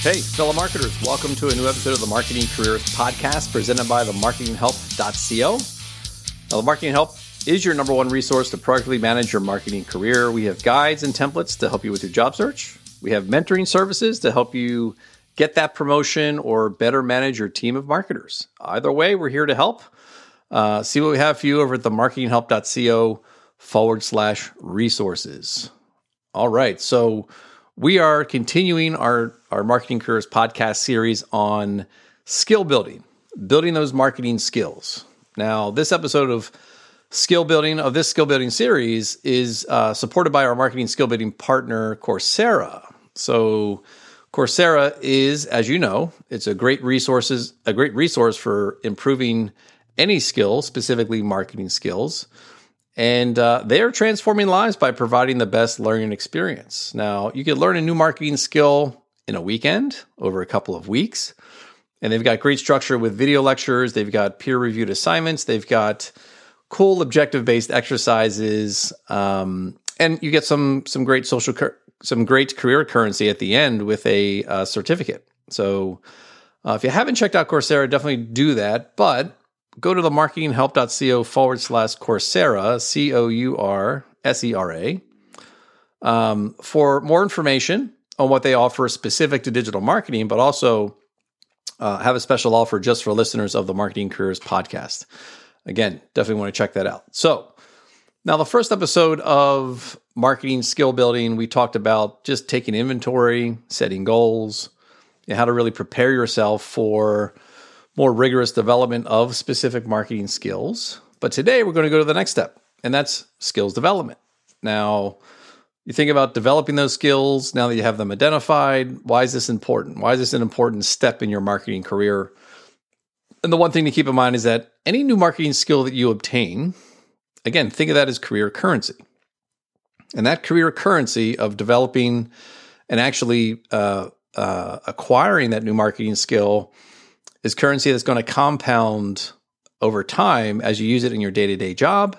Hey, fellow marketers, welcome to a new episode of the Marketing Careers Podcast presented by TheMarketingHelp.co. Now, TheMarketingHelp is your number one resource to proactively manage your marketing career. We have guides and templates to help you with your job search. We have mentoring services to help you get that promotion or better manage your team of marketers. Either way, we're here to help. See what we have for you over at TheMarketingHelp.co /resources. All right, so we are continuing our Marketing Careers podcast series on skill building, building those marketing skills. Now, this episode of this skill building series is supported by our marketing skill building partner, Coursera. So Coursera is, as you know, it's a great resource for improving any skill, specifically marketing skills. And they are transforming lives by providing the best learning experience. Now, you can learn a new marketing skill in a weekend, over a couple of weeks. And they've got great structure with video lectures. They've got peer-reviewed assignments. They've got cool objective-based exercises. And you get some great career currency at the end with a certificate. So if you haven't checked out Coursera, definitely do that. But go to themarketinghelp.co /Coursera, Coursera, for more information on what they offer specific to digital marketing, but also have a special offer just for listeners of the Marketing Careers Podcast. Again, definitely want to check that out. So now the first episode of Marketing Skill Building, we talked about just taking inventory, setting goals, and how to really prepare yourself for more rigorous development of specific marketing skills. But today we're going to go to the next step, and that's skills development. Now, you think about developing those skills now that you have them identified. Why is this important? Why is this an important step in your marketing career? And the one thing to keep in mind is that any new marketing skill that you obtain, again, think of that as career currency. And that career currency of developing and actually acquiring that new marketing skill is currency that's going to compound over time as you use it in your day-to-day job,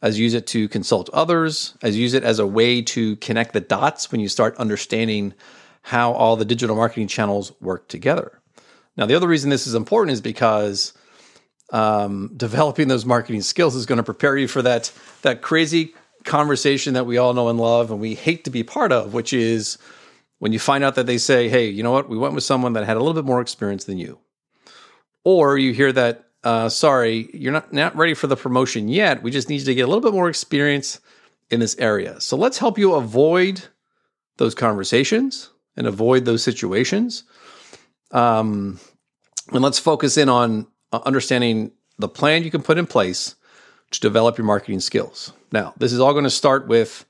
as you use it to consult others, as you use it as a way to connect the dots when you start understanding how all the digital marketing channels work together. Now, the other reason this is important is because developing those marketing skills is going to prepare you for that crazy conversation that we all know and love and we hate to be part of, which is when you find out that they say, hey, you know what, we went with someone that had a little bit more experience than you. Or you hear that, sorry, you're not ready for the promotion yet. We just need you to get a little bit more experience in this area. So let's help you avoid those conversations and avoid those situations. And let's focus in on understanding the plan you can put in place to develop your marketing skills. Now, this is all going to start with,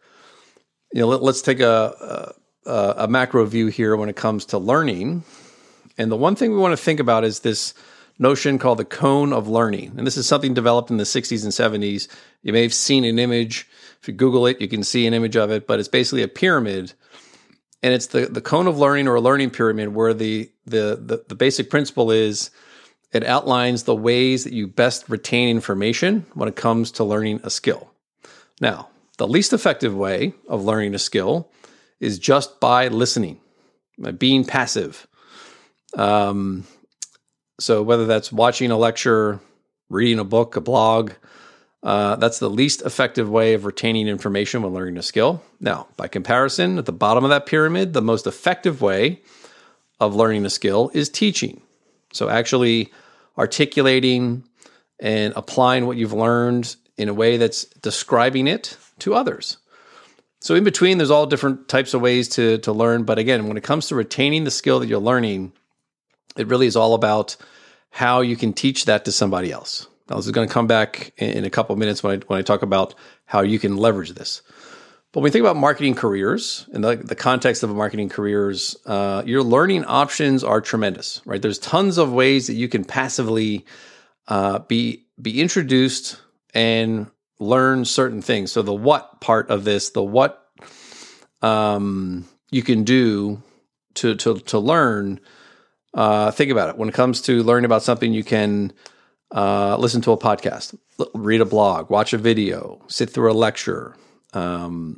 you know, let's take a macro view here when it comes to learning. And the one thing we want to think about is this notion called the cone of learning. And this is something developed in the 60s and 70s. You may have seen an image. If you Google it, you can see an image of it, but it's basically a pyramid. And it's the cone of learning or a learning pyramid where the basic principle is it outlines the ways that you best retain information when it comes to learning a skill. Now, the least effective way of learning a skill is just by listening, by being passive. So whether that's watching a lecture, reading a book, a blog, that's the least effective way of retaining information when learning a skill. Now, by comparison, at the bottom of that pyramid, the most effective way of learning a skill is teaching. So actually articulating and applying what you've learned in a way that's describing it to others. So in between, there's all different types of ways to learn. But again, when it comes to retaining the skill that you're learning, it really is all about how you can teach that to somebody else. Now, this is going to come back in a couple of minutes when I talk about how you can leverage this. But when we think about marketing careers, in the context of marketing careers, your learning options are tremendous, right? There's tons of ways that you can passively be introduced and learn certain things. So the what part of this, the what you can do to learn. Think about it. When it comes to learning about something, you can listen to a podcast, read a blog, watch a video, sit through a lecture, do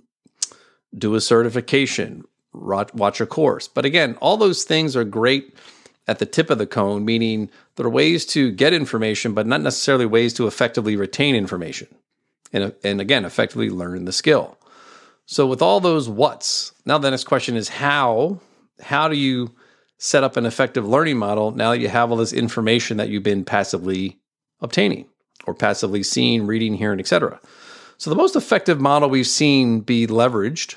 a certification, watch a course. But again, all those things are great at the tip of the cone, meaning there are ways to get information, but not necessarily ways to effectively retain information and again, effectively learn the skill. So with all those what's, now the next question is how. How do you set up an effective learning model now that you have all this information that you've been passively obtaining or passively seeing, reading, hearing, et cetera? So the most effective model we've seen be leveraged,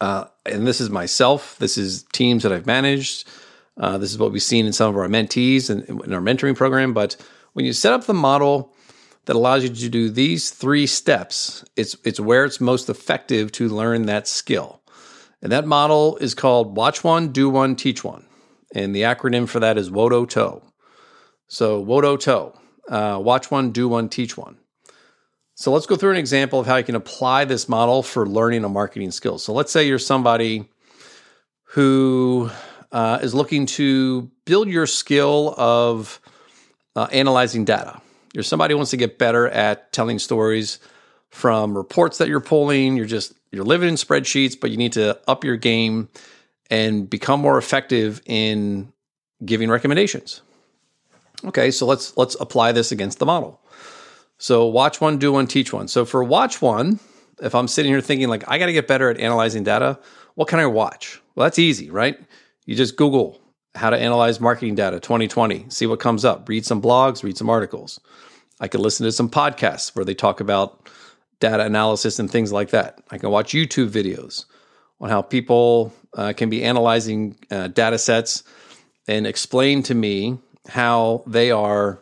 and this is myself, this is teams that I've managed, this is what we've seen in some of our mentees and in our mentoring program. But when you set up the model that allows you to do these three steps, it's where it's most effective to learn that skill. And that model is called Watch One, Do One, Teach One. And the acronym for that is WODOTO. So WODOTO, Watch One, Do One, Teach One. So let's go through an example of how you can apply this model for learning a marketing skill. So let's say you're somebody who is looking to build your skill of analyzing data. You're somebody who wants to get better at telling stories from reports that you're pulling. You're living in spreadsheets, but you need to up your game and become more effective in giving recommendations. Okay, so let's apply this against the model. So watch one, do one, teach one. So for watch one, if I'm sitting here thinking like, I got to get better at analyzing data, what can I watch? Well, that's easy, right? You just Google how to analyze marketing data 2020, see what comes up, read some blogs, read some articles. I could listen to some podcasts where they talk about data analysis and things like that. I can watch YouTube videos on how people can be analyzing data sets and explain to me how they are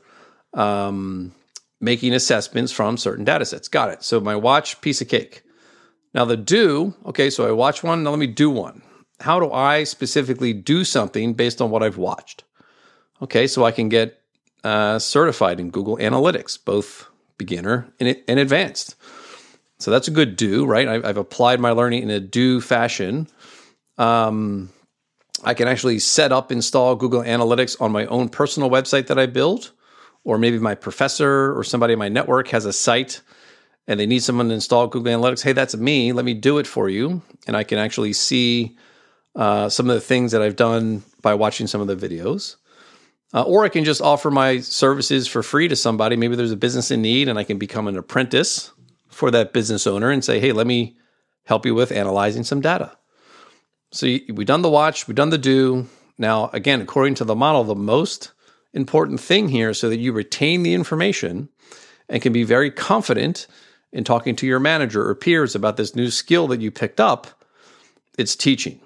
making assessments from certain data sets. Got it. So my watch, piece of cake. Now the do, okay, so I watch one, now let me do one. How do I specifically do something based on what I've watched? Okay, so I can get certified in Google Analytics, both beginner and advanced. So that's a good do, right? I've applied my learning in a do fashion. I can actually set up, install Google Analytics on my own personal website that I build, or maybe my professor or somebody in my network has a site and they need someone to install Google Analytics. Hey, that's me. Let me do it for you. And I can actually see some of the things that I've done by watching some of the videos. Or I can just offer my services for free to somebody. Maybe there's a business in need and I can become an apprentice for that business owner and say, hey, let me help you with analyzing some data. So we've done the watch, we've done the do. Now, again, according to the model, the most important thing here so that you retain the information and can be very confident in talking to your manager or peers about this new skill that you picked up, it's teaching.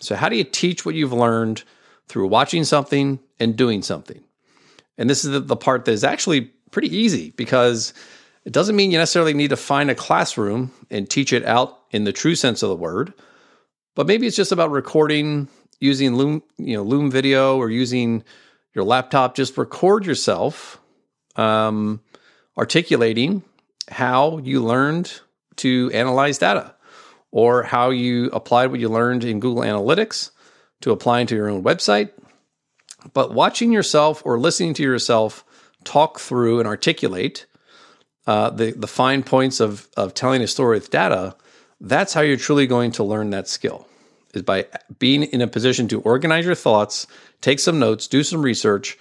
So how do you teach what you've learned through watching something and doing something? And this is the part that is actually pretty easy because it doesn't mean you necessarily need to find a classroom and teach it out in the true sense of the word, but maybe it's just about recording using Loom, Loom video or using your laptop. Just record yourself articulating how you learned to analyze data or how you applied what you learned in Google Analytics to applying to your own website. But watching yourself or listening to yourself talk through and articulate the fine points of telling a story with data, that's how you're truly going to learn that skill, is by being in a position to organize your thoughts, take some notes, do some research,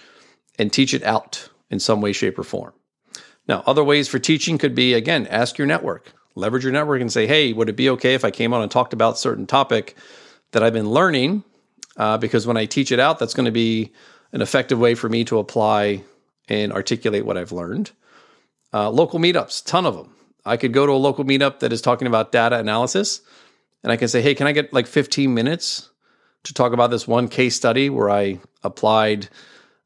and teach it out in some way, shape, or form. Now, other ways for teaching could be, again, ask your network. Leverage your network and say, hey, would it be okay if I came on and talked about a certain topic that I've been learning? Because when I teach it out, that's going to be an effective way for me to apply and articulate what I've learned. Local meetups, ton of them. I could go to a local meetup that is talking about data analysis, and I can say, hey, can I get like 15 minutes to talk about this one case study where I applied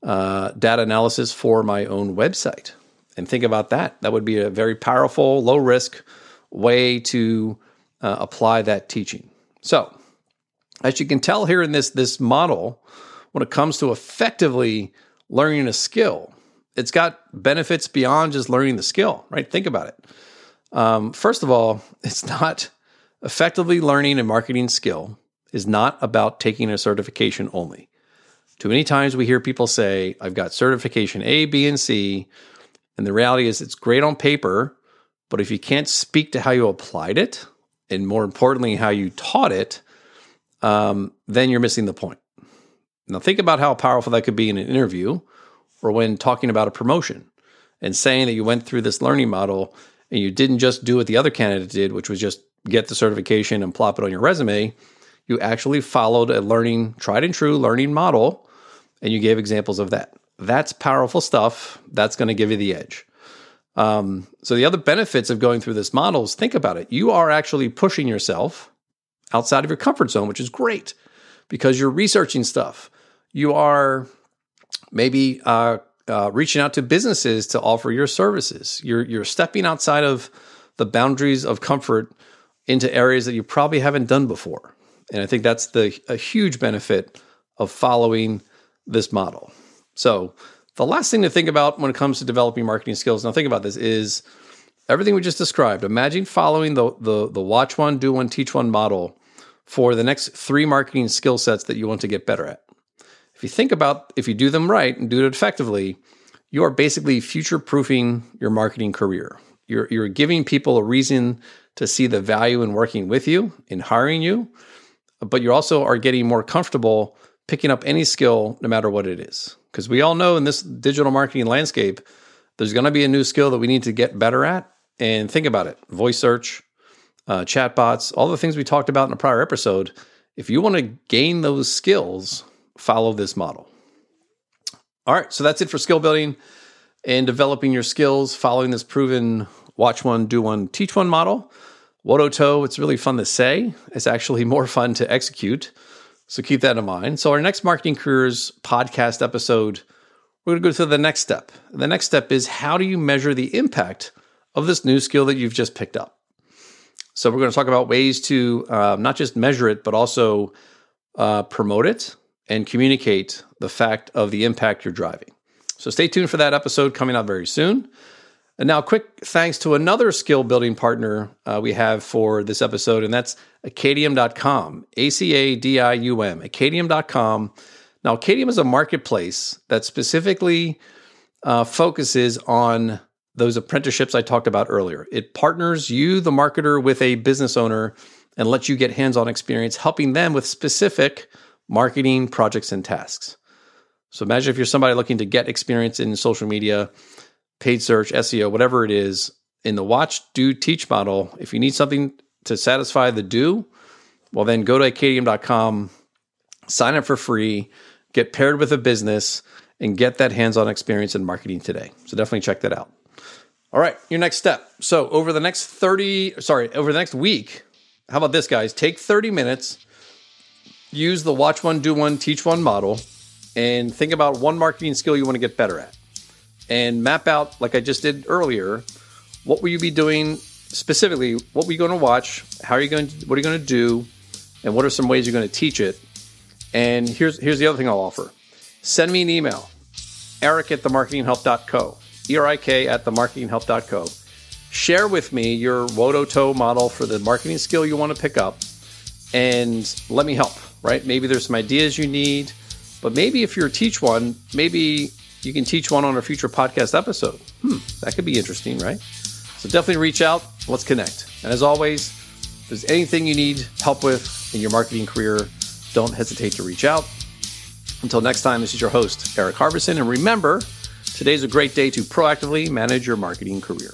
data analysis for my own website? And think about that. That would be a very powerful, low-risk way to apply that teaching. So, as you can tell here in this model, when it comes to effectively learning a skill, it's got benefits beyond just learning the skill, right? Think about it. First of all, it's not effectively learning a marketing skill is not about taking a certification only. Too many times we hear people say, I've got certification A, B, and C. And the reality is it's great on paper, but if you can't speak to how you applied it, and more importantly, how you taught it, then you're missing the point. Now think about how powerful that could be in an interview or when talking about a promotion and saying that you went through this learning model and you didn't just do what the other candidate did, which was just get the certification and plop it on your resume. You actually followed a learning, tried and true learning model, and you gave examples of that. That's powerful stuff. That's going to give you the edge. So the other benefits of going through this model is, think about it. You are actually pushing yourself outside of your comfort zone, which is great because you're researching stuff. You are maybe reaching out to businesses to offer your services. You're stepping outside of the boundaries of comfort into areas that you probably haven't done before. And I think that's a huge benefit of following this model. So the last thing to think about when it comes to developing marketing skills, now think about this, is everything we just described. Imagine following the watch one, do one, teach one model for the next 3 marketing skill sets that you want to get better at. If you think about, if you do them right and do it effectively, you are basically future-proofing your marketing career. You're giving people a reason to see the value in working with you, in hiring you, but you also are getting more comfortable picking up any skill, no matter what it is. Because we all know in this digital marketing landscape, there's going to be a new skill that we need to get better at. And think about it. Voice search, chatbots, all the things we talked about in a prior episode. If you want to gain those skills, follow this model. All right. So that's it for skill building and developing your skills, following this proven watch one, do one, teach one model. WODOTO, it's really fun to say. It's actually more fun to execute. So keep that in mind. So our next Marketing Careers podcast episode, we're going to go to the next step. The next step is, how do you measure the impact of this new skill that you've just picked up? So we're going to talk about ways to not just measure it, but also promote it and communicate the fact of the impact you're driving. So stay tuned for that episode coming out very soon. And now, quick thanks to another skill-building partner we have for this episode, and that's Acadium.com, A-C-A-D-I-U-M, Acadium.com. Now, Acadium is a marketplace that specifically focuses on those apprenticeships I talked about earlier. It partners you, the marketer, with a business owner and lets you get hands-on experience helping them with specific marketing projects and tasks. So imagine if you're somebody looking to get experience in social media, paid search, SEO, whatever it is, in the watch, do, teach model. If you need something to satisfy the do, well, then go to Acadium.com, sign up for free, get paired with a business, and get that hands-on experience in marketing today. So definitely check that out. All right, your next step. So over the next week, how about this, guys? Take 30 minutes, use the watch one, do one, teach one model, and think about one marketing skill you want to get better at. And map out, like I just did earlier, what will you be doing specifically? What were you going to watch? What are you going to do? And what are some ways you're going to teach it? And here's the other thing I'll offer. Send me an email, eric@themarketinghelp.co, ERIK@themarketinghelp.co. Share with me your WODOTO model for the marketing skill you want to pick up, and let me help, right? Maybe there's some ideas you need, but maybe if you're teach one, maybe you can teach one on a future podcast episode. That could be interesting, right? So definitely reach out. Let's connect. And as always, if there's anything you need help with in your marketing career, don't hesitate to reach out. Until next time, this is your host, Eric Harbison. And remember, today's a great day to proactively manage your marketing career.